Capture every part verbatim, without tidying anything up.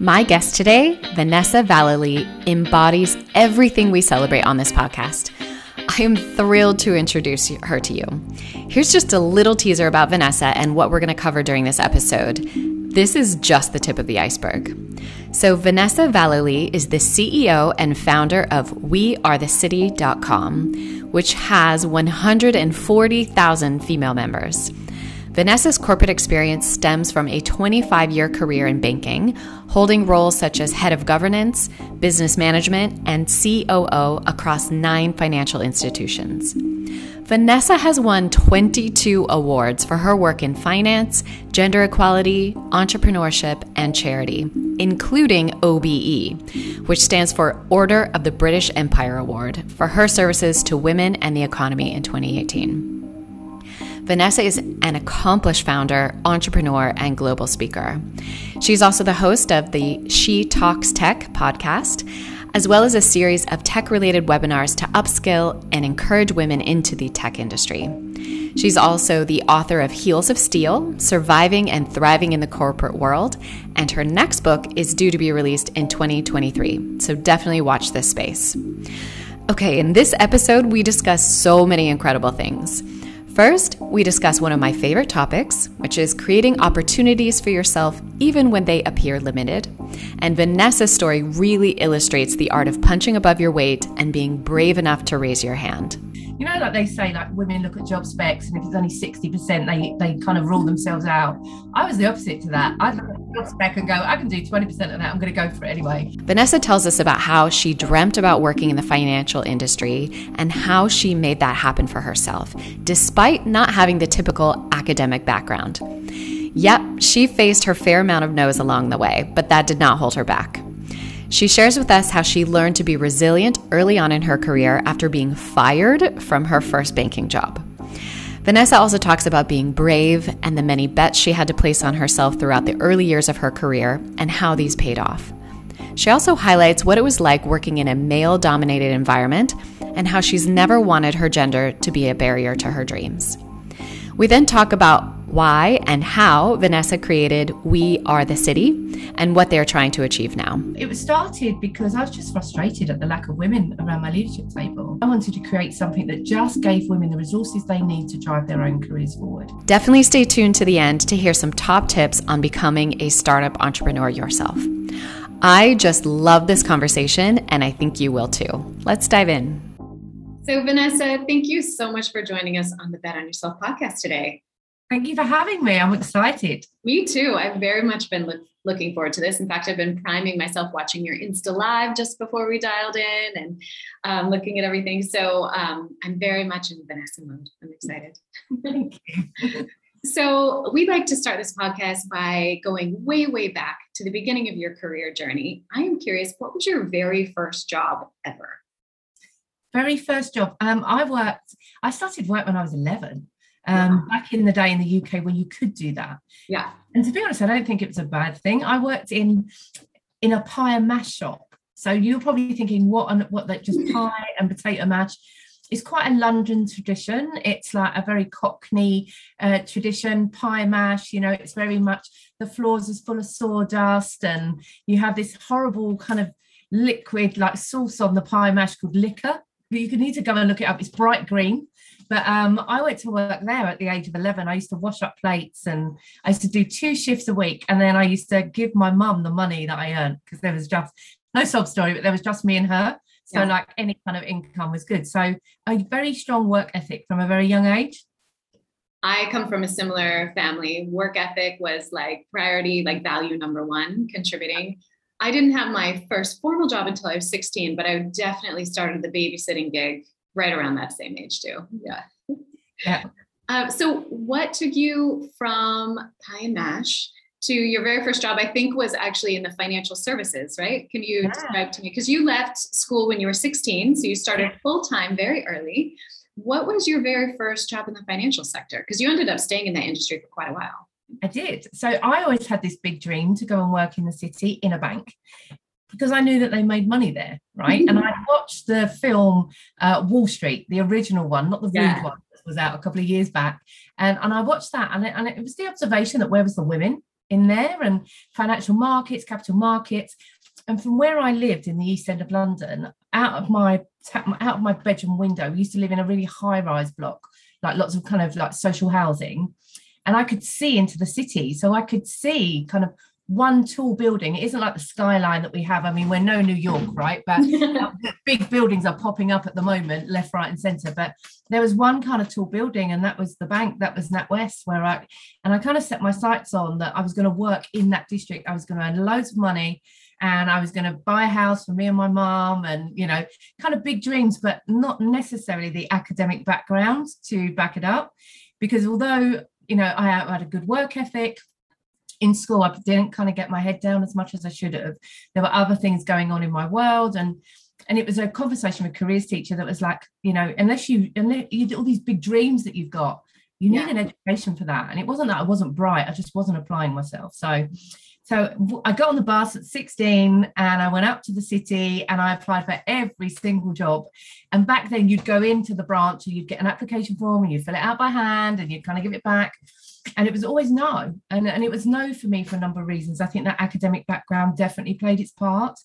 My guest today, Vanessa Vallely, embodies everything we celebrate on this podcast. I am thrilled to introduce her to you. Here's just a little teaser about Vanessa and what we're going to cover during this episode. This is just the tip of the iceberg. So Vanessa Vallely is the C E O and founder of We Are The City dot com, which has one hundred forty thousand female members. Vanessa's corporate experience stems from a twenty-five year career in banking, holding roles such as head of governance, business management, and C O O across nine financial institutions. Vanessa has won twenty-two awards for her work in finance, gender equality, entrepreneurship, and charity, including O B E, which stands for Order of the British Empire Award, for her services to women and the economy in twenty eighteen. Vanessa is an accomplished founder, entrepreneur, and global speaker. She's also the host of the She Talks Tech podcast, as well as a series of tech-related webinars to upskill and encourage women into the tech industry. She's also the author of Heels of Steel, Surviving and Thriving in the Corporate World, and her next book is due to be released in twenty twenty-three, so definitely watch this space. Okay, in this episode, we discuss so many incredible things. First, we discuss one of my favorite topics, which is creating opportunities for yourself even when they appear limited. And Vanessa's story really illustrates the art of punching above your weight and being brave enough to raise your hand. You know, like they say, like women look at job specs and if it's only sixty percent, they, they kind of rule themselves out. I was the opposite to that. I'd look at a job spec and go, I can do twenty percent of that. I'm going to go for it anyway. Vanessa tells us about how she dreamt about working in the financial industry and how she made that happen for herself, despite not having the typical academic background. Yep, she faced her fair amount of no's along the way, but that did not hold her back. She shares with us how she learned to be resilient early on in her career after being fired from her first banking job. Vanessa also talks about being brave and the many bets she had to place on herself throughout the early years of her career and how these paid off. She also highlights what it was like working in a male-dominated environment and how she's never wanted her gender to be a barrier to her dreams. We then talk about why and how Vanessa created We Are The City and what they're trying to achieve now. It was started because I was just frustrated at the lack of women around my leadership table. I wanted to create something that just gave women the resources they need to drive their own careers forward. Definitely stay tuned to the end to hear some top tips on becoming a startup entrepreneur yourself. I just love this conversation and I think you will too. Let's dive in. So Vanessa, thank you so much for joining us on the Bet On Yourself podcast today. Thank you for having me. I'm excited. Me too. I've very much been look, looking forward to this. In fact, I've been priming myself watching your Insta Live just before we dialed in and um, looking at everything. So um, I'm very much in Vanessa mode. I'm excited. Thank you. So we'd like to start this podcast by going way, way back to the beginning of your career journey. I am curious, what was your very first job ever? Very first job? Um, I worked, I started work when I was eleven. Um, back in the day in the U K when you could do that. Yeah. And to be honest, I don't think it was a bad thing. I worked in in a pie and mash shop. So you're probably thinking, what on what like just pie and potato mash. It's quite a London tradition. It's like a very Cockney uh, tradition, pie mash. You know, it's very much the floors is full of sawdust and you have this horrible kind of liquid like sauce on the pie mash called liquor. You could need to go and look it up. It's bright green. But um, I went to work there at the age of eleven. I used to wash up plates and I used to do two shifts a week. And then I used to give my mum the money that I earned because there was just no sob story, but there was just me and her. So yeah. Like any kind of income was good. So a very strong work ethic from a very young age. I come from a similar family. Work ethic was like priority, like value number one, contributing. I didn't have my first formal job until I was sixteen, but I definitely started the babysitting gig right around that same age too. Yeah. Yeah. Uh, so what took you from pie and mash to your very first job, I think was actually in the financial services, right? Can you yeah. describe to me, because you left school when you were sixteen. So you started yeah. full-time very early. What was your very first job in the financial sector? Because you ended up staying in that industry for quite a while. I did. So I always had this big dream to go and work in the city in a bank because I knew that they made money there, right? Mm-hmm. And I watched the film uh, Wall Street, the original one, not the yeah. rude one that was out a couple of years back. And, and I watched that and it, and it was the observation that where was the women? in there, and financial markets, capital markets. And from where I lived in the east end of London, out of my out of my bedroom window, we used to live in a really high-rise block, like lots of kind of like social housing, and I could see into the city. So I could see kind of one tall building. It isn't like the skyline that we have. I mean, we're no New York, right? But big buildings are popping up at the moment, left, right, and centre. But there was one kind of tall building, and that was the bank. That was NatWest, where I and I kind of set my sights on that. I was going to work in that district. I was going to earn loads of money, and I was going to buy a house for me and my mum, and you know, kind of big dreams, but not necessarily the academic background to back it up. Because although you know, I had a good work ethic. In school, I didn't kind of get my head down as much as I should have. There were other things going on in my world. And and it was a conversation with a careers teacher that was like, you know, unless you, unless you do all these big dreams that you've got, you need yeah. an education for that. And it wasn't that I wasn't bright. I just wasn't applying myself. So, so I got on the bus at sixteen and I went out to the city and I applied for every single job. And back then you'd go into the branch and you'd get an application form and you fill it out by hand and you'd kind of give it back. And it was always no. And, and it was no for me for a number of reasons. I think that academic background definitely played its part.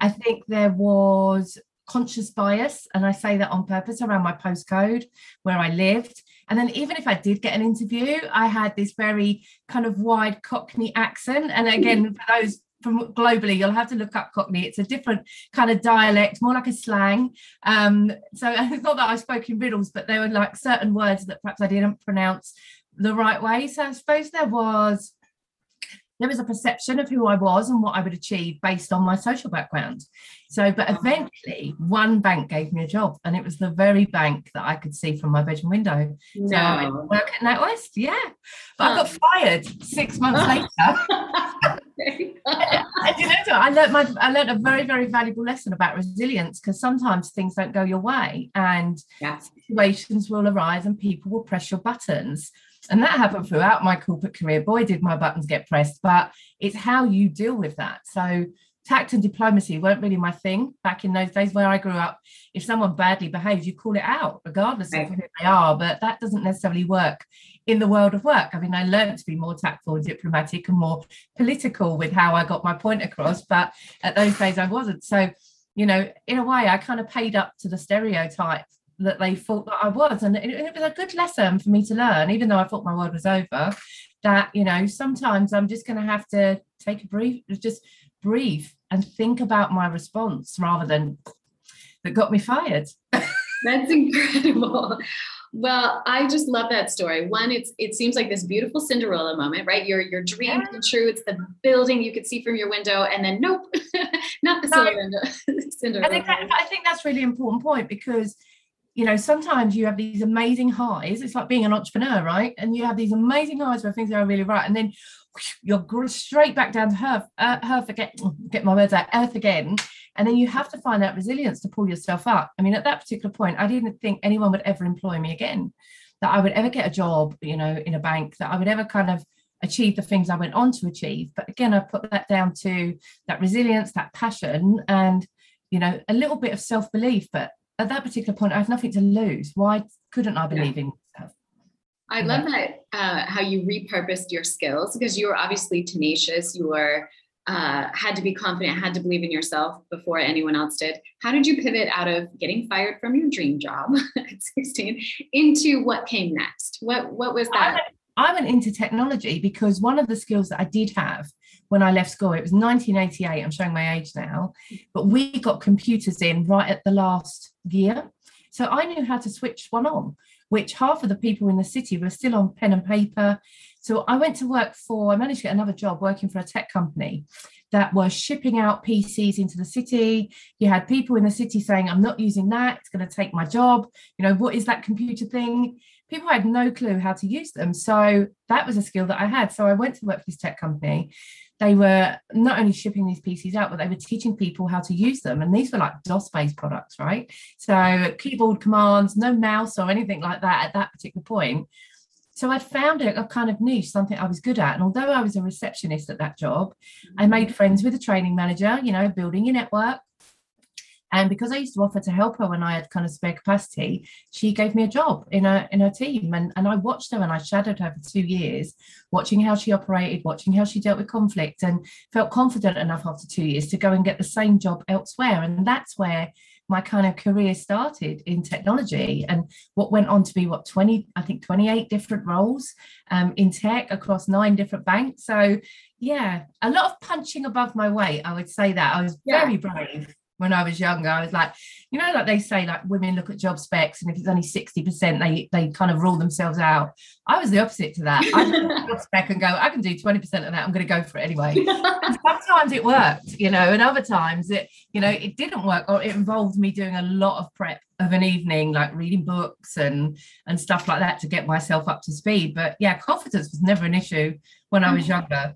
I think there was conscious bias, and I say that on purpose, around my postcode, where I lived. And then even if I did get an interview, I had this very kind of wide Cockney accent. And again, for those from globally, you'll have to look up Cockney. It's a different kind of dialect, more like a slang. Um, so it's not that I spoke in riddles, but there were like certain words that perhaps I didn't pronounce the right way. So I suppose there was there was a perception of who I was and what I would achieve based on my social background. So, but eventually one bank gave me a job, and it was the very bank that I could see from my bedroom window. No. So I work at NatWest, yeah. But huh. I got fired six months later. I, you know, I learned my I learned a very, very valuable lesson about resilience, because sometimes things don't go your way, and yeah. situations will arise and people will press your buttons. And that happened throughout my corporate career. Boy, did my buttons get pressed, but it's how you deal with that. So tact and diplomacy weren't really my thing back in those days where I grew up. If someone badly behaves, you call it out, regardless right. of who they are. But that doesn't necessarily work in the world of work. I mean, I learned to be more tactful and diplomatic and more political with how I got my point across. But at those days, I wasn't. So, you know, in a way, I kind of paid up to the stereotype that they thought that I was. And it, it was a good lesson for me to learn, even though I thought my world was over, that, you know, sometimes I'm just going to have to take a brief, just breathe and think about my response rather than that got me fired. That's incredible. Well, I just love that story. One, it's it seems like this beautiful Cinderella moment, right? Your your dream yeah. come true. It's the building you could see from your window, and then nope, not the no. Cinderella. I think, that, I think that's really important point, because you know, sometimes you have these amazing highs. It's like being an entrepreneur, right? And you have these amazing highs where things are really right. And then whoosh, you're straight back down to earth, uh, earth again, get my words out, earth again. And then you have to find that resilience to pull yourself up. I mean, at that particular point, I didn't think anyone would ever employ me again, that I would ever get a job, you know, in a bank, that I would ever kind of achieve the things I went on to achieve. But again, I put that down to that resilience, that passion, and, you know, a little bit of self-belief, but at that particular point, I have nothing to lose. Why couldn't I believe yeah. in myself? I love that, uh, how you repurposed your skills, because you were obviously tenacious. You were uh, had to be confident, had to believe in yourself before anyone else did. How did you pivot out of getting fired from your dream job at sixteen into what came next? What what was that? I went, I went into technology, because one of the skills that I did have when I left school, it was nineteen eighty-eight, I'm showing my age now, but we got computers in right at the last year. So I knew how to switch one on, which half of the people in the city were still on pen and paper. So I went to work for, I managed to get another job working for a tech company that was shipping out P Cs into the city. You had people in the city saying, I'm not using that, it's going to take my job. You know, what is that computer thing? People had no clue how to use them. So that was a skill that I had. So I went to work for this tech company. They were not only shipping these P Cs out, but they were teaching people how to use them. And these were like DOS-based products, right? So keyboard commands, no mouse or anything like that at that particular point. So I found it a kind of niche, something I was good at. And although I was a receptionist at that job, I made friends with a training manager, you know, building your network. And because I used to offer to help her when I had kind of spare capacity, she gave me a job in her, in her team. And, and I watched her and I shadowed her for two years, watching how she operated, watching how she dealt with conflict, and felt confident enough after two years to go and get the same job elsewhere. And that's where my kind of career started in technology, and what went on to be what twenty, I think twenty-eight different roles um, in tech across nine different banks. So yeah, a lot of punching above my weight. I would say that I was very yeah. brave when I was younger. I was like, you know, like they say, like women look at job specs, and if it's only sixty percent, they, they kind of rule themselves out. I was the opposite to that. I look at job spec and go, I can do twenty percent of that. I'm going to go for it anyway. And sometimes it worked, you know, and other times it, you know, it didn't work, or it involved me doing a lot of prep of an evening, like reading books and, and stuff like that to get myself up to speed. But yeah, confidence was never an issue when I was younger.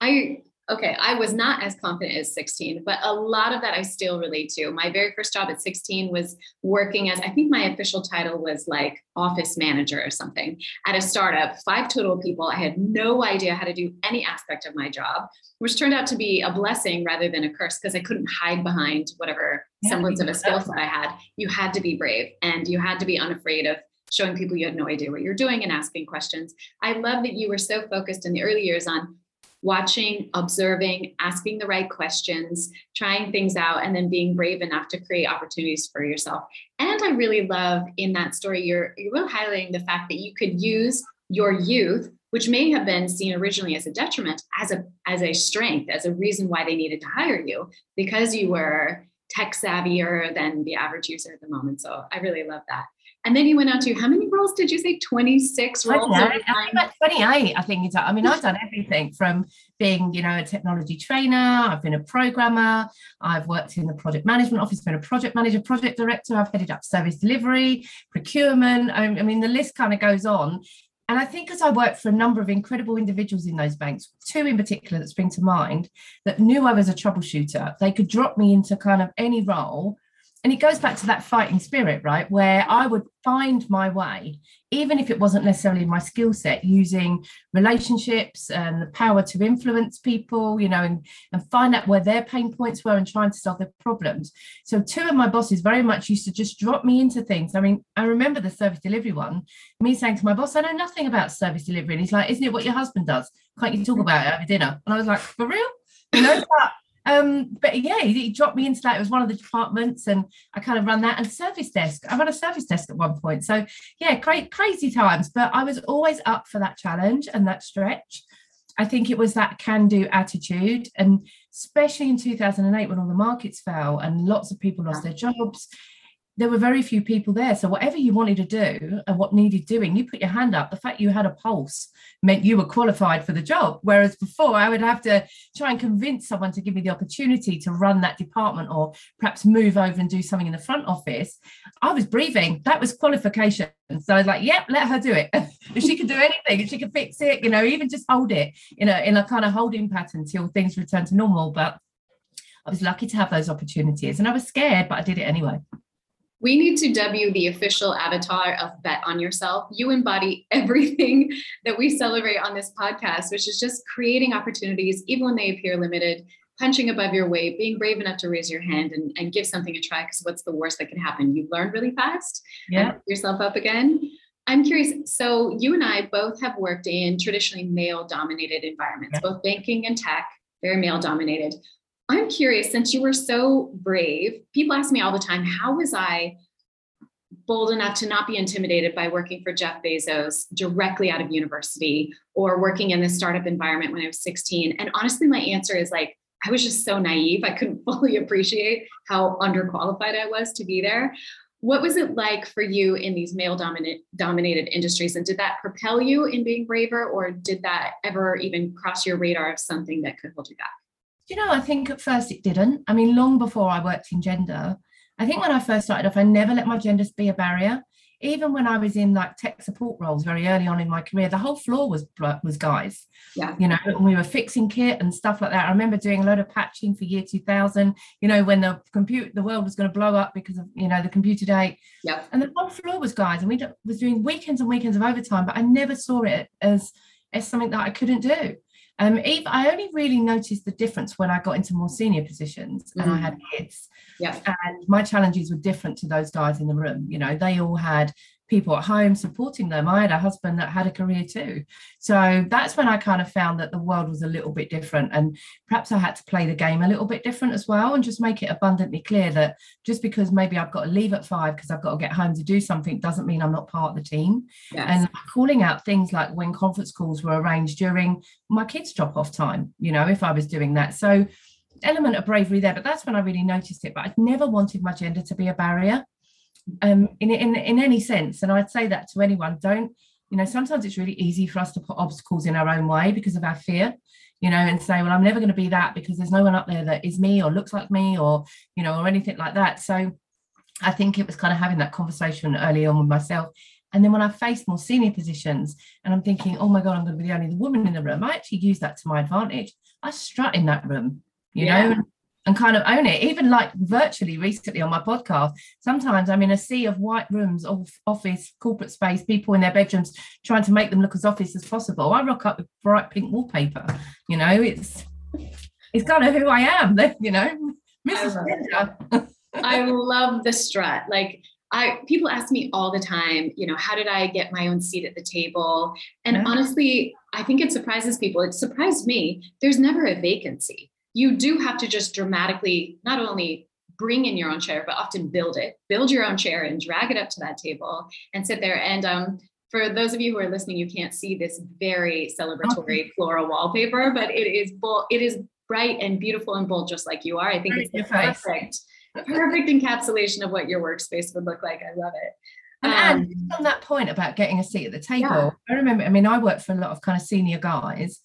I, Okay, I was not as confident as sixteen, but a lot of that I still relate to. My very first job at sixteen was working as, I think my official title was like office manager or something, at a startup, five total people. I had no idea how to do any aspect of my job, which turned out to be a blessing rather than a curse, because I couldn't hide behind whatever yeah, semblance of a skill set I had. You had to be brave, and you had to be unafraid of showing people you had no idea what you're doing and asking questions. I love that you were so focused in the early years on watching, observing, asking the right questions, trying things out, and then being brave enough to create opportunities for yourself. And I really love in that story, you're, you're really highlighting the fact that you could use your youth, which may have been seen originally as a detriment, as a, as a strength, as a reason why they needed to hire you, because you were tech savvier than the average user at the moment. So I really love that. And then you went out to, how many roles did you say? twenty-six roles? I think about twenty-eight, I think. I mean, I've done everything from being, you know, a technology trainer. I've been a programmer. I've worked in the project management office, been a project manager, project director. I've headed up service delivery, procurement. I, I mean, the list kind of goes on. And I think as I worked for a number of incredible individuals in those banks, two in particular that spring to mind, that knew I was a troubleshooter. They could drop me into kind of any role. And it goes back to that fighting spirit, right, where I would find my way, even if it wasn't necessarily my skill set, using relationships and the power to influence people, you know, and, and find out where their pain points were and trying to solve their problems. So two of my bosses very much used to just drop me into things. I mean, I remember the service delivery one, me saying to my boss, I know nothing about service delivery. And he's like, isn't it what your husband does? Can't you talk about it over dinner? And I was like, for real? You know, but Um, but yeah, he, he dropped me into that. It was one of the departments, and I kind of run that, and service desk. I ran a service desk at one point. So yeah, cra- crazy times, but I was always up for that challenge and that stretch. I think it was that can-do attitude, and especially in two thousand eight when all the markets fell and lots of people lost their jobs, there were very few people there. So whatever you wanted to do and what needed doing, you put your hand up. The fact you had a pulse meant you were qualified for the job. Whereas before, I would have to try and convince someone to give me the opportunity to run that department, or perhaps move over and do something in the front office. I was breathing. That was qualification. So I was like, yep, let her do it. If she can do anything, if she can fix it, you know, even just hold it, you know, in a kind of holding pattern till things return to normal. But I was lucky to have those opportunities, and I was scared, but I did it anyway. We need to W the official avatar of Bet on Yourself. You embody everything that we celebrate on this podcast, which is just creating opportunities, even when they appear limited, punching above your weight, being brave enough to raise your hand and, and give something a try, because what's the worst that can happen? You learn really fast, yeah. and pick yourself up again. I'm curious, so you and I both have worked in traditionally male-dominated environments, yeah. both banking and tech, very male-dominated. I'm curious, since you were so brave, people ask me all the time, how was I bold enough to not be intimidated by working for Jeff Bezos directly out of university, or working in this startup environment when I was sixteen? And honestly, my answer is like, I was just so naive. I couldn't fully appreciate how underqualified I was to be there. What was it like for you in these male dominant, dominated industries? And did that propel you in being braver, or did that ever even cross your radar of something that could hold you back? You know, I think at first it didn't. I mean, long before I worked in gender, I think when I first started off, I never let my gender be a barrier. Even when I was in like tech support roles very early on in my career, the whole floor was was guys. Yeah. You know, and we were fixing kit and stuff like that. I remember doing a load of patching for year two thousand, you know, when the computer, the world was going to blow up because of, you know, the computer date. Yeah. And the whole floor was guys, and we was doing weekends and weekends of overtime, but I never saw it as as something that I couldn't do. Um, Eve, I only really noticed the difference when I got into more senior positions and mm-hmm. I had kids. Yeah. And my challenges were different to those guys in the room. You know, they all had people at home supporting them. I had a husband that had a career too. So that's when I kind of found that the world was a little bit different, and perhaps I had to play the game a little bit different as well, and just make it abundantly clear that just because maybe I've got to leave at five because I've got to get home to do something doesn't mean I'm not part of the team. Yes. And calling out things like when conference calls were arranged during my kids' drop-off time, you know, if I was doing that. So element of bravery there, but that's when I really noticed it. But I'd never wanted my gender to be a barrier. Um, in, in in any sense, and I'd say that to anyone. Don't, you know, sometimes it's really easy for us to put obstacles in our own way because of our fear, you know, and say, well, I'm never going to be that because there's no one up there that is me or looks like me, or, you know, or anything like that. So I think it was kind of having that conversation early on with myself. And then when I faced more senior positions and I'm thinking, oh my God, I'm going to be the only woman in the room, I actually use that to my advantage. I strut in that room, you yeah. know, and kind of own it. Even like virtually recently on my podcast, sometimes I'm in a sea of white rooms, office, corporate space, people in their bedrooms trying to make them look as office as possible. I rock up with bright pink wallpaper, you know, it's it's kind of who I am, you know. Missus I, love I love the strut. Like I people ask me all the time, you know, how did I get my own seat at the table? And yeah. honestly, I think it surprises people. It surprised me. There's never a vacancy. You do have to just dramatically not only bring in your own chair, but often build it, build your own chair and drag it up to that table and sit there. And um, for those of you who are listening, you can't see this very celebratory floral wallpaper, but it is bold, it is bright and beautiful and bold, just like you are. I think it's the perfect, perfect encapsulation of what your workspace would look like. I love it. And um, Anne, just on that point about getting a seat at the table, yeah. I remember, I mean, I worked for a lot of kind of senior guys,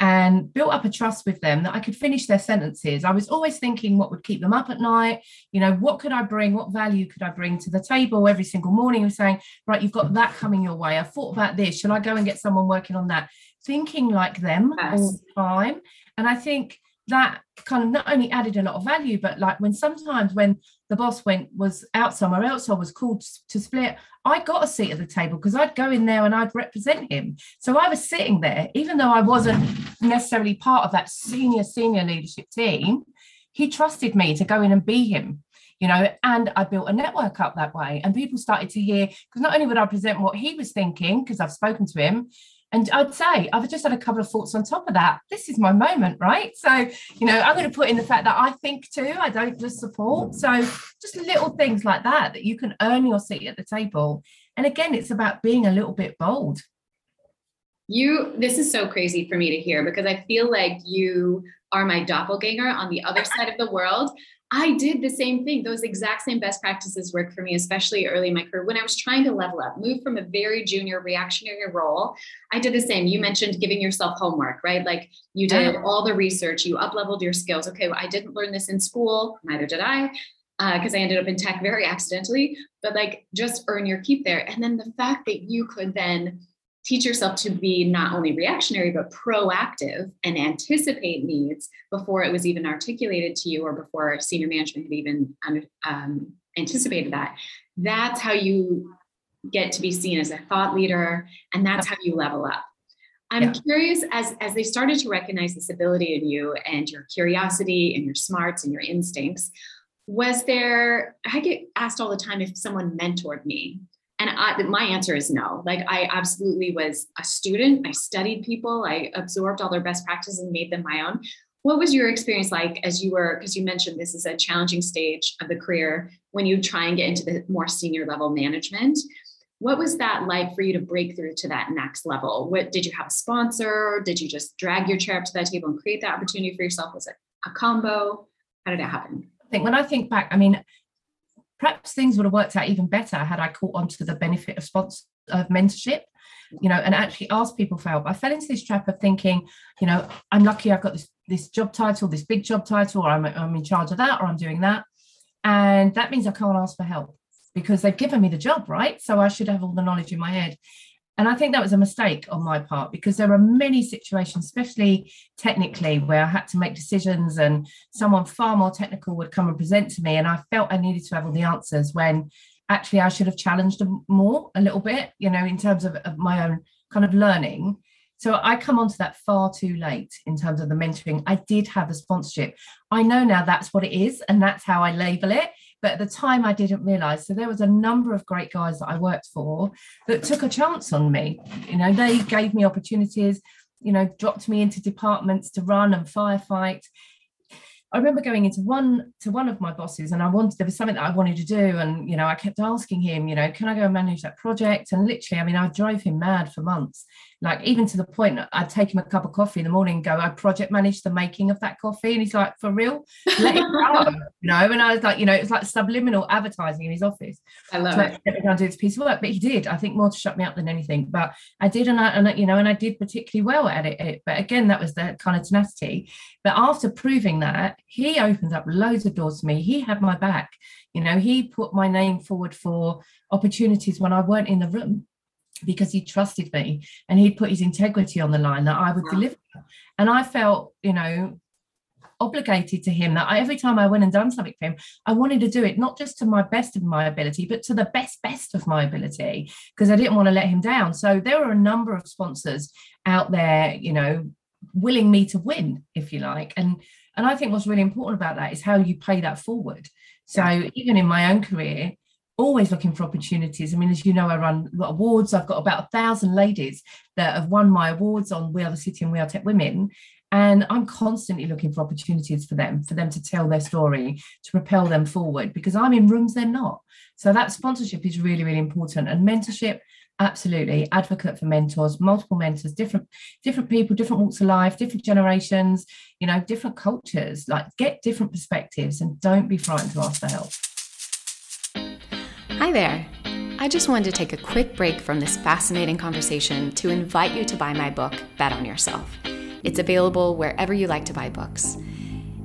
and built up a trust with them that I could finish their sentences. I was always thinking what would keep them up at night, you know, what could I bring, what value could I bring to the table every single morning. I was saying, right, you've got that coming your way. I thought about this. Shall I go and get someone working on that? Thinking like them yes. all the time. And I think that kind of not only added a lot of value, but like when sometimes when the boss went was out somewhere else or was called to split, I got a seat at the table because I'd go in there and I'd represent him. So I was sitting there, even though I wasn't necessarily part of that senior senior leadership team, he trusted me to go in and be him, you know. And I built a network up that way, and people started to hear, because not only would I present what he was thinking because I've spoken to him, and I'd say, I've just had a couple of thoughts on top of that. This is my moment, right? So, you know, I'm going to put in the fact that I think too, I don't just support. So just little things like that, that you can earn your seat at the table. And again, it's about being a little bit bold. You, this is so crazy for me to hear, because I feel like you are my doppelganger on the other side of the world. I did the same thing. Those exact same best practices worked for me, especially early in my career when I was trying to level up, move from a very junior reactionary role. I did the same. You mentioned giving yourself homework, right? Like you did all the research, you up-leveled your skills. Okay, well, I didn't learn this in school, neither did I, because uh, I ended up in tech very accidentally, but like just earn your keep there. And then the fact that you could then teach yourself to be not only reactionary, but proactive and anticipate needs before it was even articulated to you or before senior management had even um, anticipated that. That's how you get to be seen as a thought leader, and that's how you level up. I'm yeah. curious, as, as they started to recognize this ability in you and your curiosity and your smarts and your instincts, was there, I get asked all the time if someone mentored me. And I, my answer is no. Like I absolutely was a student. I studied people. I absorbed all their best practices and made them my own. What was your experience like as you were, because you mentioned this is a challenging stage of the career when you try and get into the more senior level management. What was that like for you to break through to that next level? What, did you have a sponsor? Did you just drag your chair up to that table and create that opportunity for yourself? Was it a combo? How did it happen? I think when I think back, I mean, perhaps things would have worked out even better had I caught on to the benefit of sponsor, of mentorship, you know, and actually asked people for help. I fell into this trap of thinking, you know, I'm lucky I've got this, this job title, this big job title, or I'm, I'm in charge of that, or I'm doing that. And that means I can't ask for help because they've given me the job, right? So I should have all the knowledge in my head. And I think that was a mistake on my part, because there are many situations, especially technically, where I had to make decisions and someone far more technical would come and present to me. And I felt I needed to have all the answers when actually I should have challenged them more a little bit, you know, in terms of, of my own kind of learning. So I come onto that far too late in terms of the mentoring. I did have the sponsorship. I know now that's what it is and that's how I label it. But at the time, I didn't realise. So there was a number of great guys that I worked for that took a chance on me. You know, they gave me opportunities, you know, dropped me into departments to run and firefight. I remember going into one to one of my bosses and I wanted, there was something that I wanted to do. And, you know, I kept asking him, you know, can I go and manage that project? And literally, I mean, I drove him mad for months. Like, even to the point I'd take him a cup of coffee in the morning and go, I project managed the making of that coffee. And he's like, for real? Let him go. You know, and I was like, you know, it was like subliminal advertising in his office. I love so it. I said, I'll do this piece of work. But he did, I think, more to shut me up than anything. But I did, and I, and, you know, and I did particularly well at it. But again, that was the kind of tenacity. But after proving that, he opened up loads of doors to me. He had my back. You know, he put my name forward for opportunities when I weren't in the room because he trusted me and he put his integrity on the line that I would deliver. And I felt, you know, obligated to him that I, every time I went and done something for him, I wanted to do it not just to my best of my ability, but to the best, best of my ability, because I didn't want to let him down. So there were a number of sponsors out there, you know, willing me to win, if you like. And And I think what's really important about that is how you pay that forward. So even in my own career, always looking for opportunities. I mean, as you know, I run awards. I've got about a thousand ladies that have won my awards on We Are the City and We Are Tech Women. And I'm constantly looking for opportunities for them, for them to tell their story, to propel them forward, because I'm in rooms they're not. So that sponsorship is really, really important. And mentorship, absolutely. Advocate for mentors, multiple mentors, different, different people, different walks of life, different generations, you know, different cultures, like get different perspectives and don't be frightened to ask for help. Hi there. I just wanted to take a quick break from this fascinating conversation to invite you to buy my book, Bet on Yourself. It's available wherever you like to buy books.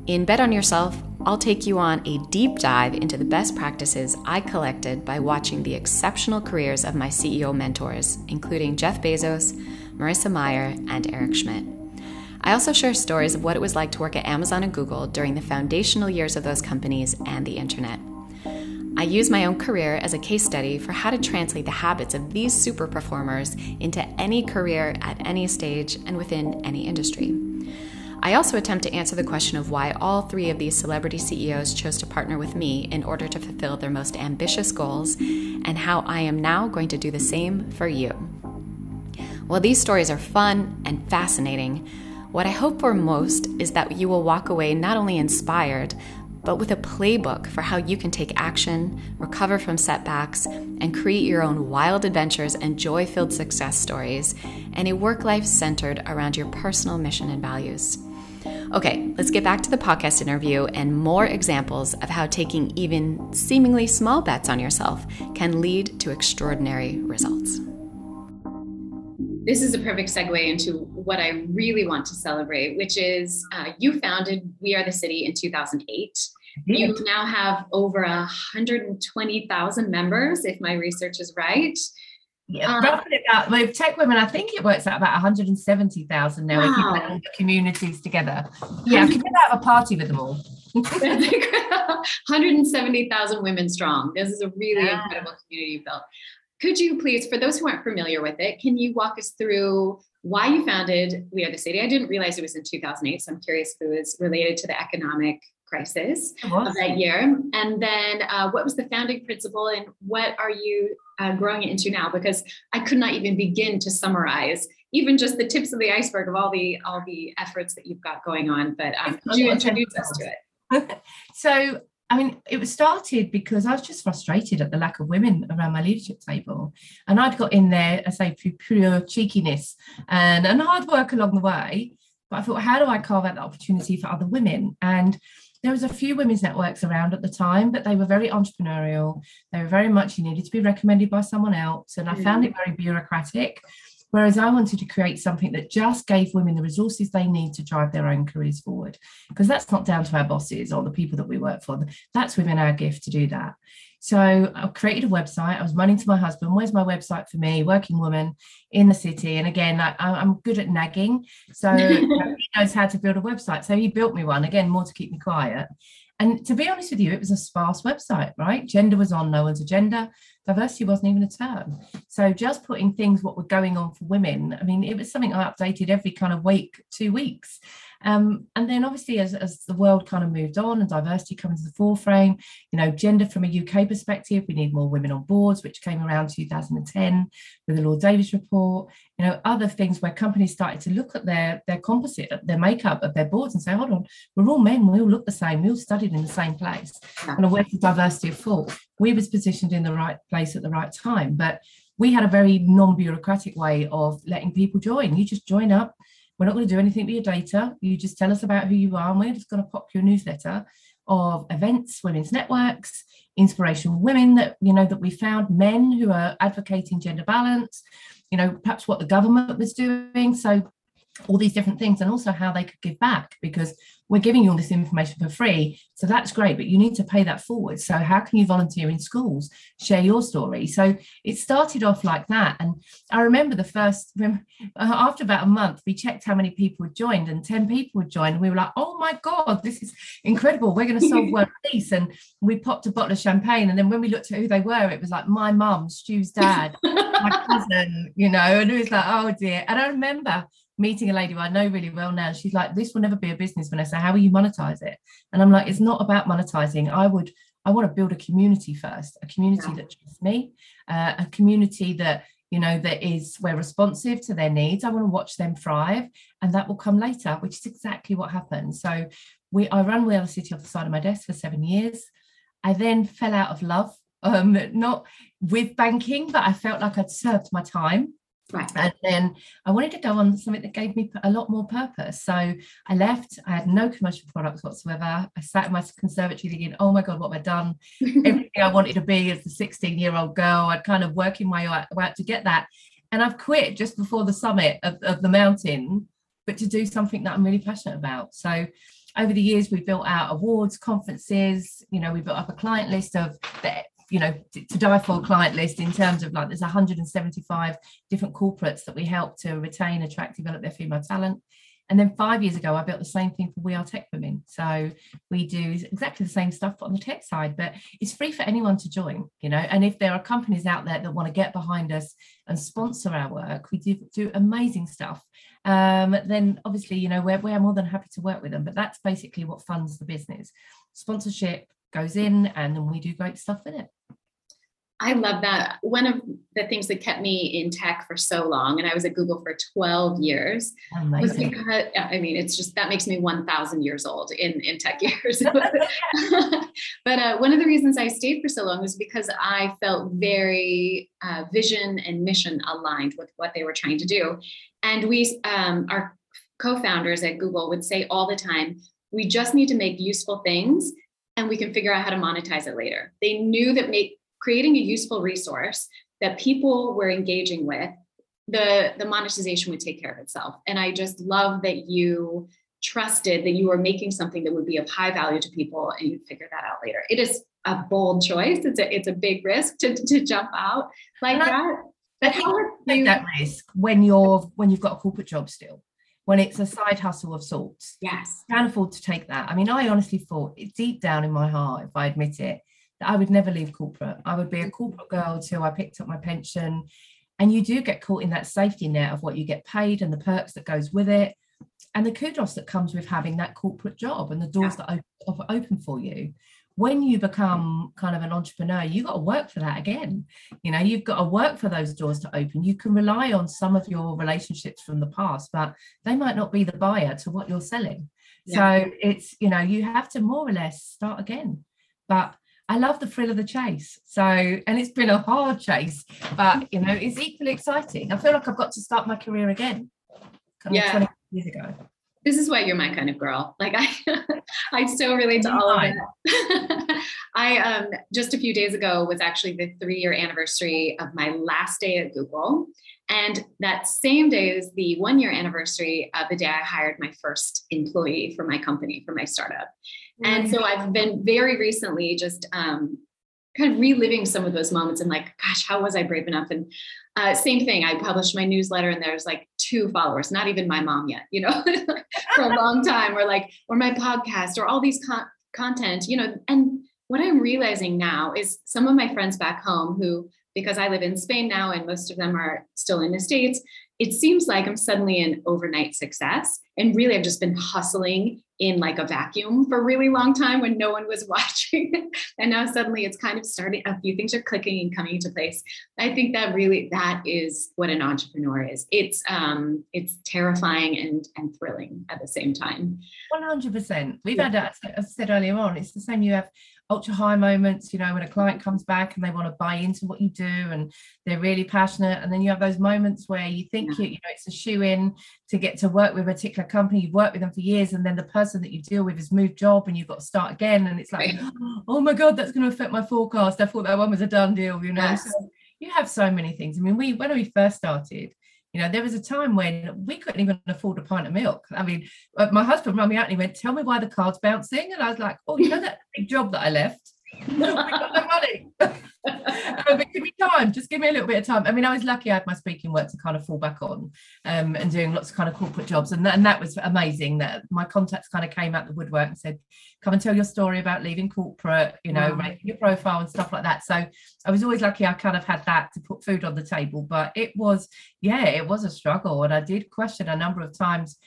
In Bet on Yourself, I'll take you on a deep dive into the best practices I collected by watching the exceptional careers of my C E O mentors, including Jeff Bezos, Marissa Mayer, and Eric Schmidt. I also share stories of what it was like to work at Amazon and Google during the foundational years of those companies and the internet. I use my own career as a case study for how to translate the habits of these super performers into any career at any stage and within any industry. I also attempt to answer the question of why all three of these celebrity C E Os chose to partner with me in order to fulfill their most ambitious goals, and how I am now going to do the same for you. While these stories are fun and fascinating, what I hope for most is that you will walk away not only inspired, but with a playbook for how you can take action, recover from setbacks, and create your own wild adventures and joy-filled success stories, and a work life centered around your personal mission and values. Okay, let's get back to the podcast interview and more examples of how taking even seemingly small bets on yourself can lead to extraordinary results. This is a perfect segue into what I really want to celebrate, which is uh, you founded We Are the City in two thousand eight. You now have over one hundred twenty thousand members, if my research is right. Yeah, um, roughly about, with Tech Women, I think it works out about one hundred seventy thousand now. Wow. If you put all the communities together. Yeah, I could have a party with them all. one hundred seventy thousand women strong. This is a really yeah. incredible community you built. Could you please, for those who aren't familiar with it, can you walk us through why you founded We Are the City? I didn't realize it was in two thousand eight, so I'm curious if it was related to the economic crisis of that year. And then uh, what was the founding principle and what are you uh, growing it into now? Because I could not even begin to summarize even just the tips of the iceberg of all the all the efforts that you've got going on. But um, could you introduce us to it? So, I mean, it was started because I was just frustrated at the lack of women around my leadership table. And I'd got in there, I say, through pure cheekiness and, and hard work along the way. But I thought, how do I carve out the opportunity for other women? And there was a few women's networks around at the time, but they were very entrepreneurial. They were very much, you needed to be recommended by someone else. And I mm-hmm. found it very bureaucratic. Whereas I wanted to create something that just gave women the resources they need to drive their own careers forward, because that's not down to our bosses or the people that we work for. That's within our gift to do that. So I created a website. I was running to my husband, where's my website for me, working woman in the city? And again, I, I'm good at nagging. So he knows how to build a website. So he built me one, again, more to keep me quiet. And to be honest with you, it was a sparse website, right? Gender was on no one's agenda. Diversity wasn't even a term. So just putting things, what were going on for women, I mean, it was something I updated every kind of week, two weeks. Um, and then obviously as, as the world kind of moved on and diversity came into the foreframe, you know, gender from a U K perspective, we need more women on boards, which came around two thousand ten with the Lord Davis report, you know, other things where companies started to look at their, their composite, their makeup of their boards and say, hold on, we're all men, we all look the same, we all studied in the same place. And where's the diversity of thought? We was positioned in the right place at the right time, but we had a very non-bureaucratic way of letting people join. You just join up. We're not going to do anything with your data. You just tell us about who you are, and we're just going to pop your newsletter of events, women's networks, inspirational women that, you know, that we found, men who are advocating gender balance, you know, perhaps what the government was doing. So all these different things, and also how they could give back, because we're giving you all this information for free. So that's great, but you need to pay that forward. So how can you volunteer in schools, share your story? So it started off like that. And I remember the first, after about a month, we checked how many people had joined, and ten people had joined. And we were like, oh my God, this is incredible. We're going to solve world peace. And we popped a bottle of champagne. And then when we looked at who they were, it was like my mum, Stu's dad, my cousin, you know, and it was like, oh dear. And I remember meeting a lady who I know really well now. She's like, this will never be a business, Vanessa. How will you monetize it? And I'm like, it's not about monetizing. I would, I want to build a community first, a community yeah. that trusts me, uh, a community that, you know, that is, we're responsive to their needs. I want to watch them thrive, and that will come later, which is exactly what happened. So we, I ran We Are the City off the side of my desk for seven years. I then fell out of love, um, not with banking, but I felt like I'd served my time. Right. And then I wanted to go on something that gave me a lot more purpose. So I left, I had no commercial products whatsoever. I sat in my conservatory thinking, oh my God, what have I done? Everything I wanted to be as a sixteen-year-old girl, I'd kind of working my way out to get that. And I've quit just before the summit of, of the mountain, but to do something that I'm really passionate about. So over the years, we built out awards, conferences, you know, we built up a client list of the you know, to die for client list in terms of like, there's one hundred seventy-five different corporates that we help to retain, attract, develop their female talent. And then five years ago, I built the same thing for We Are Tech Women. So we do exactly the same stuff on the tech side, but it's free for anyone to join, you know, and if there are companies out there that want to get behind us and sponsor our work, we do, do amazing stuff. Um, then obviously, you know, we're, we're more than happy to work with them, but that's basically what funds the business. Sponsorship goes in, and then we do great stuff with it. I love that. One of the things that kept me in tech for so long, and I was at Google for twelve years, amazing. Was because, I mean, it's just, that makes me one thousand years old in, in tech years. But uh, one of the reasons I stayed for so long was because I felt very uh, vision and mission aligned with what they were trying to do. And we, um, our co-founders at Google would say all the time, we just need to make useful things and we can figure out how to monetize it later. They knew that make, creating a useful resource that people were engaging with, the, the monetization would take care of itself. And I just love that you trusted that you were making something that would be of high value to people and you'd figure that out later. It is a bold choice. It's a, it's a big risk to, to jump out like and that. I, but I how would you take that risk when you're, when you've got a corporate job still, when it's a side hustle of sorts? Yes. You can afford to take that. I mean, I honestly thought it deep down in my heart, if I admit it, I would never leave corporate. I would be a corporate girl till I picked up my pension. And you do get caught in that safety net of what you get paid and the perks that goes with it and the kudos that comes with having that corporate job and the doors yeah. that open, open for you. When you become kind of an entrepreneur, you've got to work for that again. You know, you've got to work for those doors to open. You can rely on some of your relationships from the past, but they might not be the buyer to what you're selling. Yeah. So it's, you know, you have to more or less start again. But I love the thrill of the chase. So, and it's been a hard chase, but you know, it's equally exciting. I feel like I've got to start my career again. Yeah. twenty years ago. This is why you're my kind of girl. Like I, I so relate to all of it. I um, just a few days ago was actually the three year anniversary of my last day at Google. And that same day is the one year anniversary of the day I hired my first employee for my company, for my startup. And so I've been very recently just um, kind of reliving some of those moments and like, gosh, how was I brave enough? And uh, same thing, I published my newsletter and there's like two followers, not even my mom yet, you know, for a long time, or like, or my podcast or all these con- content, you know, and what I'm realizing now is some of my friends back home who, because I live in Spain now and most of them are still in the States, it seems like I'm suddenly an overnight success. And really, I've just been hustling in like a vacuum for a really long time when no one was watching. And now suddenly it's kind of starting, a few things are clicking and coming into place. I think that really, that is what an entrepreneur is. It's um, it's terrifying and, and thrilling at the same time. one hundred percent. We've yeah. had, as I said earlier on, it's the same. You have ultra high moments, you know, when a client comes back and they want to buy into what you do and they're really passionate. And then you have those moments where you think, yeah. you, you know, it's a shoe-in to get to work with a particular company. You've worked with them for years and then the person that you deal with has moved job and you've got to start again. And it's like, right. oh my God, that's going to affect my forecast. I thought that one was a done deal, you know. Yes. So you have so many things. I mean, we when we first started, you know, there was a time when we couldn't even afford a pint of milk. I mean, my husband ran me out and he went, tell me why the card's bouncing. And I was like, oh, you know that big job that I left? No, I got no money. But give me time. Just give me a little bit of time. I mean, I was lucky I had my speaking work to kind of fall back on um, and doing lots of kind of corporate jobs. And that, and that was amazing that my contacts kind of came out the woodwork and said, come and tell your story about leaving corporate, you know, wow. making your profile and stuff like that. So I was always lucky I kind of had that to put food on the table. But it was, yeah, it was a struggle. And I did question a number of times.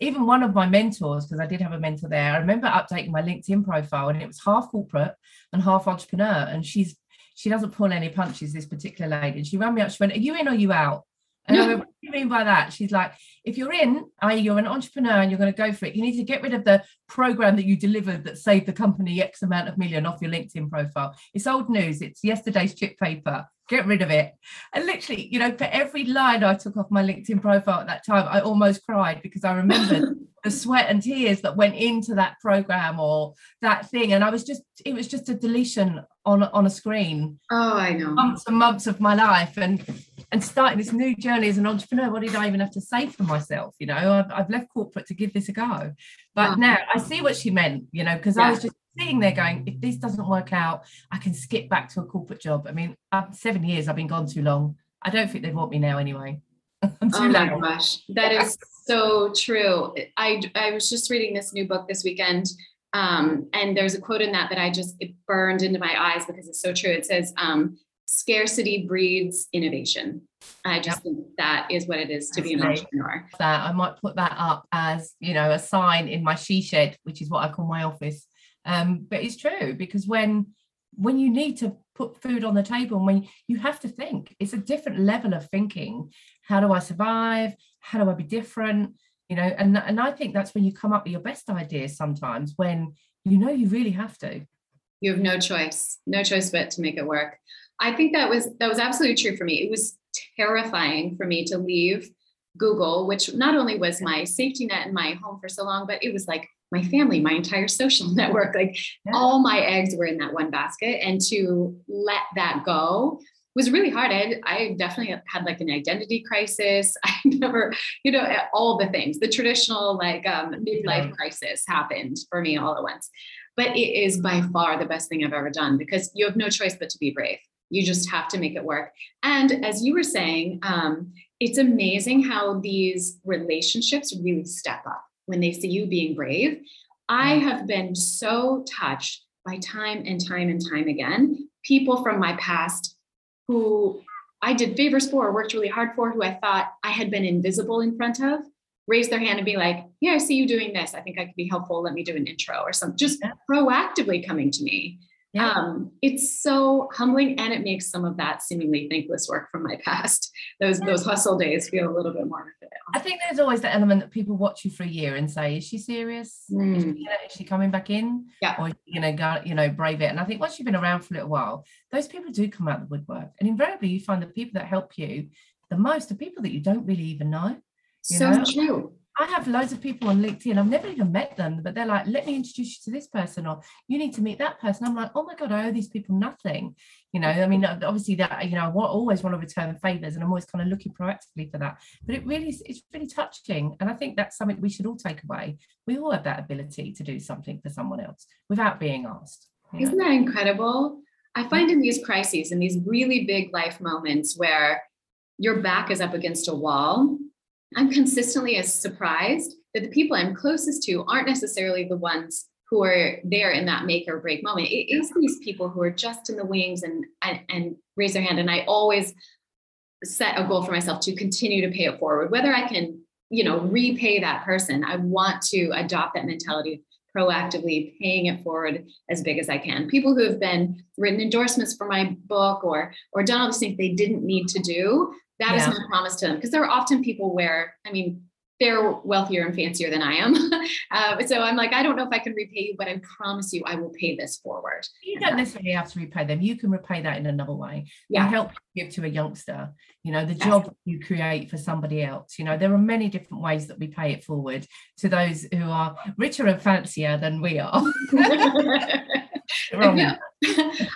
Even one of my mentors, because I did have a mentor there, I remember updating my LinkedIn profile and it was half corporate and half entrepreneur. And she's she doesn't pull any punches, this particular lady. And she ran me up, she went, are you in or are you out? And I went, what do you mean by that? She's like, if you're in, that is you're an entrepreneur and you're going to go for it, you need to get rid of the program that you delivered that saved the company X amount of million off your LinkedIn profile. It's old news. It's yesterday's chip paper. Get rid of it. And literally, you know, for every line I took off my LinkedIn profile at that time, I almost cried because I remembered the sweat and tears that went into that program or that thing. And I was just, it was just a deletion on, on a screen. Oh, I know. Months and months of my life. And and starting this new journey as an entrepreneur, what did I even have to say for myself? You know, I've, I've left corporate to give this a go. But wow. now I see what she meant, you know, because yeah. I was just sitting there going, if this doesn't work out, I can skip back to a corporate job. I mean, I'm seven years, I've been gone too long. I don't think they'd want me now anyway. I'm too oh my late. Gosh, that is so true. I, I was just reading this new book this weekend. Um, and there's a quote in that that I just, it burned into my eyes because it's so true. It says, um, scarcity breeds innovation. I just think that is what it is to be an entrepreneur. That I might put that up as, you know, a sign in my she shed, which is what I call my office. Um, but it's true, because when when you need to put food on the table and when you have to think, it's a different level of thinking. How do I survive? How do I be different? You know, and, and I think that's when you come up with your best ideas sometimes, when you know you really have to. You have no choice, no choice but to make it work. I think that was that was absolutely true for me. It was terrifying for me to leave Google, which not only was my safety net and my home for so long, but it was like my family, my entire social network, like yeah. all my eggs were in that one basket. And to let that go was really hard. I, I definitely had like an identity crisis. I never, you know, all the things, the traditional like um, midlife yeah. crisis happened for me all at once. But it is by far the best thing I've ever done, because you have no choice but to be brave. You just have to make it work. And as you were saying, um, it's amazing how these relationships really step up when they see you being brave. I have been so touched by time and time and time again, people from my past who I did favors for, or worked really hard for, who I thought I had been invisible in front of, raise their hand and be like, yeah, I see you doing this. I think I could be helpful. Let me do an intro or something. Just yeah. proactively coming to me. Yeah. Um, it's so humbling, and it makes some of that seemingly thankless work from my past, those yeah. those hustle days, feel a little bit more real. I think there's always the element that people watch you for a year and say, "Is she serious? Mm. Is, she, is she coming back in? Yeah. Or you know, go, you know, brave it." And I think once you've been around for a little while, those people do come out of the woodwork, and invariably you find the people that help you the most are people that you don't really even know. You so know? True. I have loads of people on LinkedIn. I've never even met them, but they're like, let me introduce you to this person, or you need to meet that person. I'm like, oh my God, I owe these people nothing. You know, I mean, obviously that, you know, I always want to return favors, and I'm always kind of looking proactively for that. But it really, it's really touching. And I think that's something we should all take away. We all have that ability to do something for someone else without being asked. Isn't know? That incredible? I find in these crises, in these really big life moments where your back is up against a wall, I'm consistently as surprised that the people I'm closest to aren't necessarily the ones who are there in that make or break moment. It is these people who are just in the wings and, and, and raise their hand. And I always set a goal for myself to continue to pay it forward, whether I can, you know, repay that person. I want to adopt that mentality, proactively paying it forward as big as I can. People who have been written endorsements for my book or, or done all these things they didn't need to do, that yeah. is my promise to them. Because there are often people where, I mean, they're wealthier and fancier than I am. Uh, so I'm like, I don't know if I can repay you, but I promise you, I will pay this forward. You don't necessarily have to repay them. You can repay that in another way. Yeah. The help you give to a youngster, you know, the yes. job you create for somebody else. You know, there are many different ways that we pay it forward to those who are richer and fancier than we are.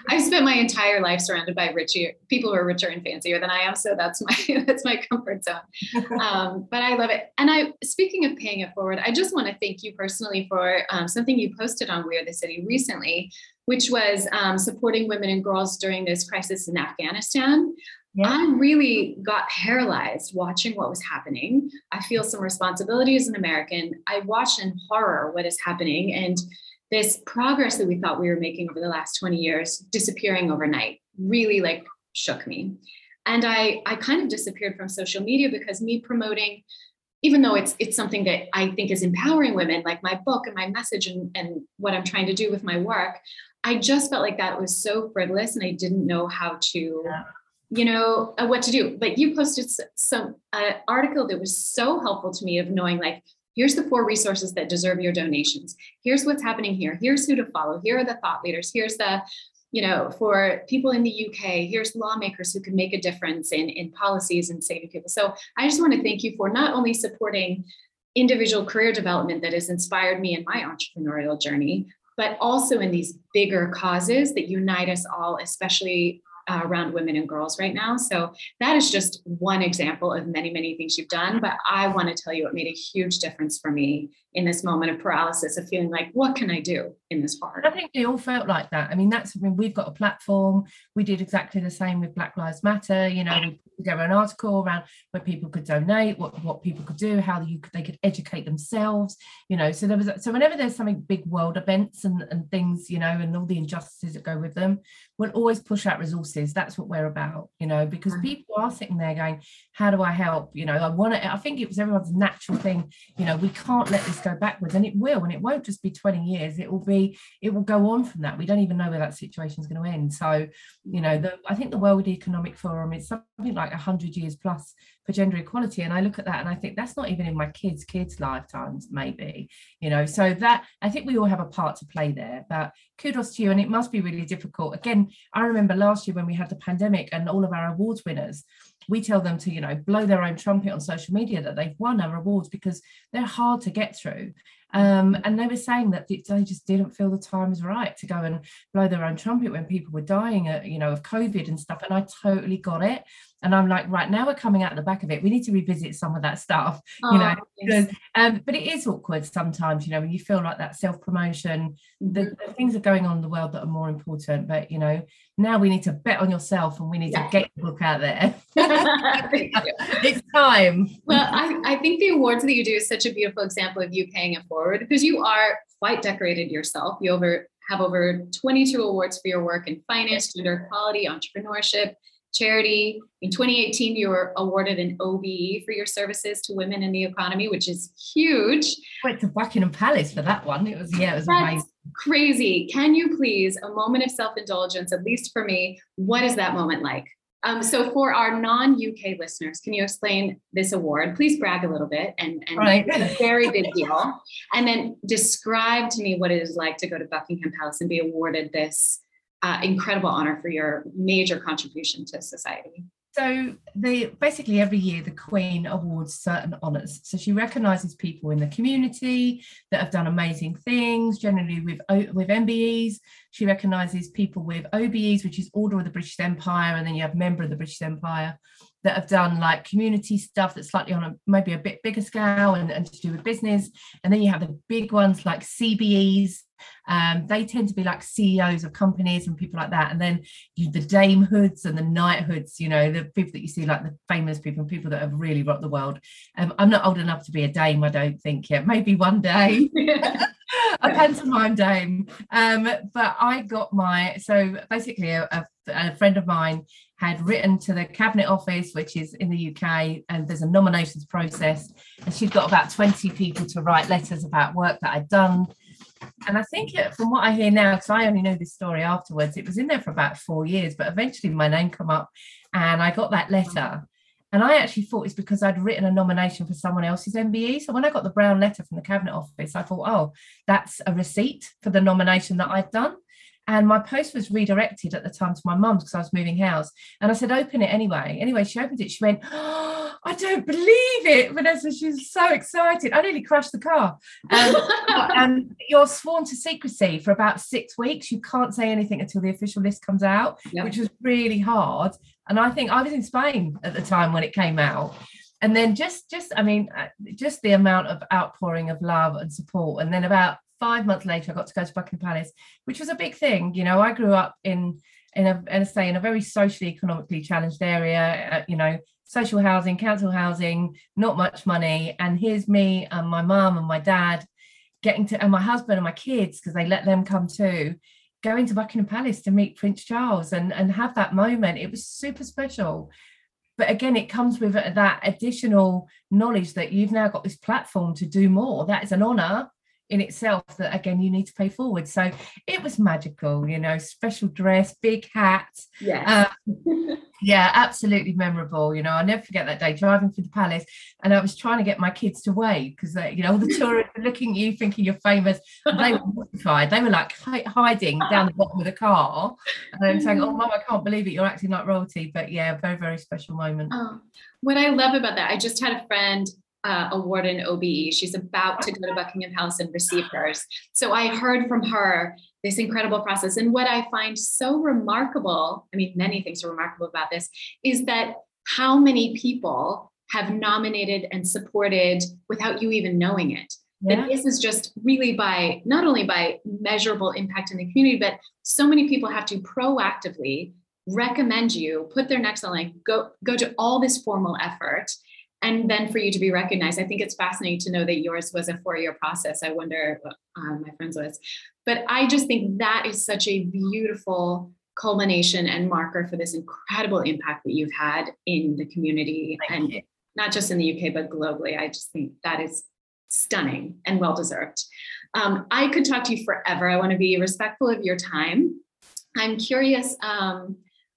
I've spent my entire life surrounded by richer people who are richer and fancier than I am. So that's my, that's my comfort zone. Um, but I love it. And I, speaking of paying it forward, I just want to thank you personally for um, something you posted on We Are the City recently, which was um, supporting women and girls during this crisis in Afghanistan. Yeah. I really got paralyzed watching what was happening. I feel some responsibility as an American. I watched in horror what is happening, and this progress that we thought we were making over the last twenty years disappearing overnight really like shook me. And I, I kind of disappeared from social media because me promoting, even though it's it's something that I think is empowering women, like my book and my message and, and what I'm trying to do with my work, I just felt like that was so frivolous and I didn't know how to, yeah. you know, uh, what to do. But you posted some uh, article that was so helpful to me of knowing like, here's the four resources that deserve your donations. Here's what's happening here. Here's who to follow. Here are the thought leaders. Here's the, you know, for people in the U K, here's lawmakers who can make a difference in, in policies and saving people. So I just want to thank you for not only supporting individual career development that has inspired me in my entrepreneurial journey, but also in these bigger causes that unite us all, especially Uh, around women and girls right now. So that is just one example of many, many things you've done. But I want to tell you, it made a huge difference for me in this moment of paralysis of feeling like, what can I do in this part? I think we all felt like that. I mean, that's, I mean, we've got a platform. We did exactly the same with Black Lives Matter. You know, we put together an article around where people could donate, what, what people could do, how you could, they could educate themselves, you know. So there was, so whenever there's something big world events and, and things, you know, and all the injustices that go with them, we'll always push out resources. That's what we're about, you know, because people are sitting there going, how do I help? You know, I want to, I think it was everyone's natural thing. You know, we can't let this go backwards, and it will, and it won't just be twenty years, it will be it will go on from that. We don't even know where that situation is going to end. So you know, the, I think the World Economic Forum is something like one hundred years plus for gender equality, and I look at that and I think that's not even in my kids kids lifetimes maybe, you know. So that, I think we all have a part to play there, but kudos to you. And it must be really difficult. Again, I remember last year when we had the pandemic and all of our awards winners, we tell them to, you know, blow their own trumpet on social media that they've won our awards because they're hard to get through. Um, and they were saying that they just didn't feel the time was right to go and blow their own trumpet when people were dying, at, you know, of COVID and stuff. And I totally got it. And I'm like, right, now we're coming out the back of it. We need to revisit some of that stuff, oh, you know. Yes. Um, but it is awkward sometimes, you know, when you feel like that self-promotion, mm-hmm. the, the things are going on in the world that are more important. But, you know, now we need to bet on yourself and we need yeah. to get your book out there. It's time. Well, I, I think the awards that you do is such a beautiful example of you paying it forward, because you are quite decorated yourself. You over have over twenty-two awards for your work in finance, gender equality, entrepreneurship, charity. In twenty eighteen, you were awarded an O B E for your services to women in the economy, which is huge. Went to Buckingham Palace for that one. It was, yeah, it was That's amazing. Crazy. Can you please, a moment of self-indulgence, at least for me, what is that moment like? Um, so for our non-U K listeners, can you explain this award? Please brag a little bit, and, and right. It's a very big deal. And then describe to me what it is like to go to Buckingham Palace and be awarded this Uh, incredible honor for your major contribution to society. So they basically every year the Queen awards certain honours. So she recognises people in the community that have done amazing things, generally with, with M B Es. She recognises people with O B Es, which is Order of the British Empire, and then you have Member of the British Empire, that have done like community stuff that's slightly on a, maybe a bit bigger scale and, and to do with business. And then you have the big ones like C B Es. Um, they tend to be like C E Os of companies and people like that. And then you, the damehoods and the knighthoods, you know, the people that you see, like the famous people, people that have really rocked the world. Um, I'm not old enough to be a dame, I don't think yet. Maybe one day. a pantomime dame. Um, but I got my, so basically a, a, a friend of mine had written to the Cabinet Office, which is in the U K, and there's a nominations process, and she'd got about twenty people to write letters about work that I'd done. And I think it, from what I hear now, because I only know this story afterwards, it was in there for about four years, but eventually my name came up and I got that letter. And I actually thought it's because I'd written a nomination for someone else's M B E. So when I got the brown letter from the Cabinet Office, I thought, oh, that's a receipt for the nomination that I'd done. And my post was redirected at the time to my mum's because I was moving house. And I said, open it anyway. Anyway, she opened it. She went, oh, I don't believe it, Vanessa. She's so excited. I nearly crashed the car. Um, and you're sworn to secrecy for about six weeks. You can't say anything until the official list comes out, yep. which was really hard. And I think I was in Spain at the time when it came out. And then just, just I mean, just the amount of outpouring of love and support. And then about five months later, I got to go to Buckingham Palace, which was a big thing. You know, I grew up in, in a, in a, say, in a very socially, economically challenged area, uh, you know, social housing, council housing, not much money. And here's me and my mum and my dad getting to, and my husband and my kids, because they let them come too, going to Buckingham Palace to meet Prince Charles and, and have that moment. It was super special. But again, it comes with that additional knowledge that you've now got this platform to do more. That is an honour in itself that, again, you need to pay forward. So it was magical, you know, special dress, big hat. Yeah. Um, yeah, absolutely memorable. You know, I'll never forget that day driving through the palace, and I was trying to get my kids to wave because, you know, all the tourists are looking at you thinking you're famous. And they were mortified. They were like hiding down the bottom of the car and then saying, oh, Mum, I can't believe it. You're acting like royalty. But yeah, very, very special moment. Oh, what I love about that, I just had a friend Uh, a warden O B E. She's about to go to Buckingham Palace and receive hers. So I heard from her this incredible process. And what I find so remarkable, I mean, many things are remarkable about this, is that how many people have nominated and supported without you even knowing it. Yeah. That this is just really by, not only by measurable impact in the community, but so many people have to proactively recommend you, put their necks on the line, go, go to all this formal effort. And then for you to be recognized. I think it's fascinating to know that yours was a four-year process. I wonder what um, my friend's was. But I just think that is such a beautiful culmination and marker for this incredible impact that you've had in the community. Thank and you. Not just in the U K, but globally. I just think that is stunning and well-deserved. Um, I could talk to you forever. I want to be respectful of your time. I'm curious. Um,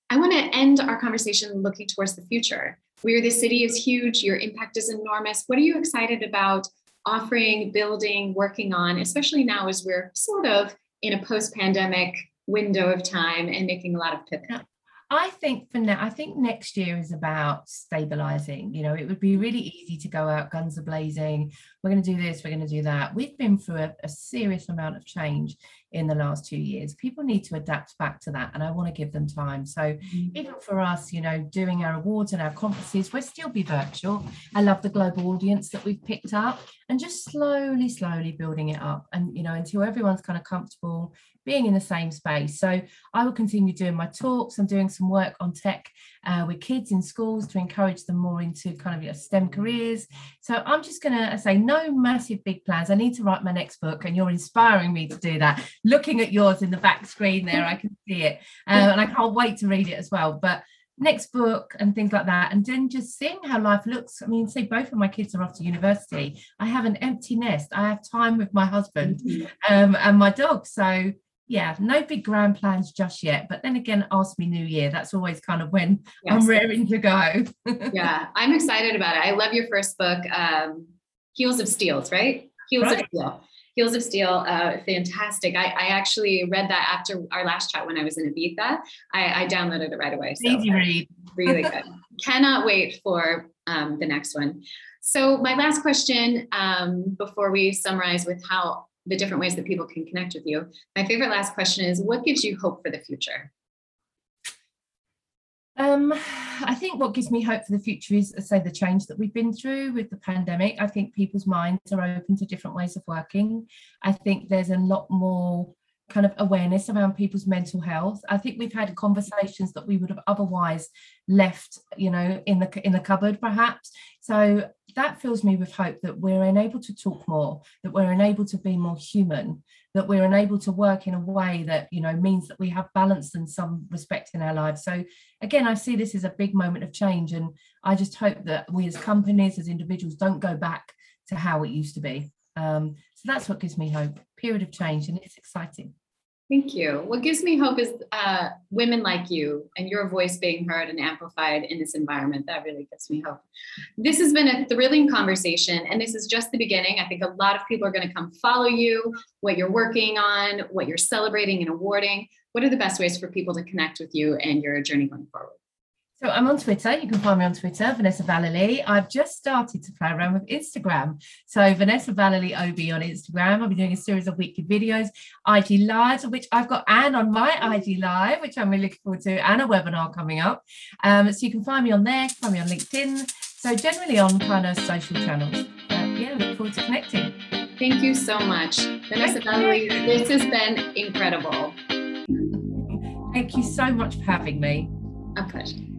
I want to end our conversation looking towards the future. Where the city is huge, your impact is enormous. What are you excited about offering, building, working on, especially now as we're sort of in a post-pandemic window of time and making a lot of pivots? I think for now, I think next year is about stabilizing. You know, it would be really easy to go out guns a-blazing. We're going to do this, we're going to do that. We've been through a, a serious amount of change in the last two years. People need to adapt back to that, and I want to give them time. So mm-hmm. even for us, you know, doing our awards and our conferences, we'll still be virtual. I love the global audience that we've picked up, and just slowly, slowly building it up. And, you know, until everyone's kind of comfortable being in the same space. So I will continue doing my talks. I'm doing some work on tech uh, with kids in schools to encourage them more into kind of, you know, STEM careers. So I'm just going to say no massive big plans. I need to write my next book, and you're inspiring me to do that. Looking at yours in the back screen there, I can see it. Um, and I can't wait to read it as well. But next book and things like that, and then just seeing how life looks. I mean, say both of my kids are off to university. I have an empty nest. I have time with my husband um, and my dog. So yeah, no big grand plans just yet. But then again, ask me New Year. That's always kind of when yes. I'm raring to go. Yeah, I'm excited about it. I love your first book, um, Heels of Steel, right? Heels right. of Steel. Heels of Steel, uh, fantastic. I, I actually read that after our last chat when I was in Ibiza. I, I downloaded it right away. So easy read. Really good. Cannot wait for um, the next one. So my last question um, before we summarize with how the different ways that people can connect with you. My favorite last question is, what gives you hope for the future? Um, I think what gives me hope for the future is, say, the change that we've been through with the pandemic. I think people's minds are open to different ways of working. I think there's a lot more kind of awareness around people's mental health. I think we've had conversations that we would have otherwise left, you know, in the in the cupboard perhaps. So that fills me with hope that we're enabled to talk more, that we're enabled to be more human, that we're enabled to work in a way that, you know, means that we have balance and some respect in our lives. So again, I see this as a big moment of change, and I just hope that we as companies, as individuals, don't go back to how it used to be. Um, so that's what gives me hope, period of change, and it's exciting. Thank you. What gives me hope is uh, women like you and your voice being heard and amplified in this environment. That really gives me hope. This has been a thrilling conversation, and this is just the beginning. I think a lot of people are going to come follow you, what you're working on, what you're celebrating and awarding. What are the best ways for people to connect with you and your journey going forward? So I'm on Twitter. You can find me on Twitter, Vanessa Vallely. I've just started to play around with Instagram. So Vanessa Vallely O B on Instagram. I'll be doing a series of weekly videos, I G Lives, which I've got Anne on my I G Live, which I'm really looking forward to, and a webinar coming up. Um, so you can find me on there, find me on LinkedIn. So generally on kind of social channels. Uh, yeah, look forward to connecting. Thank you so much. Vanessa Vallely, this has been incredible. Thank you so much for having me. A pleasure.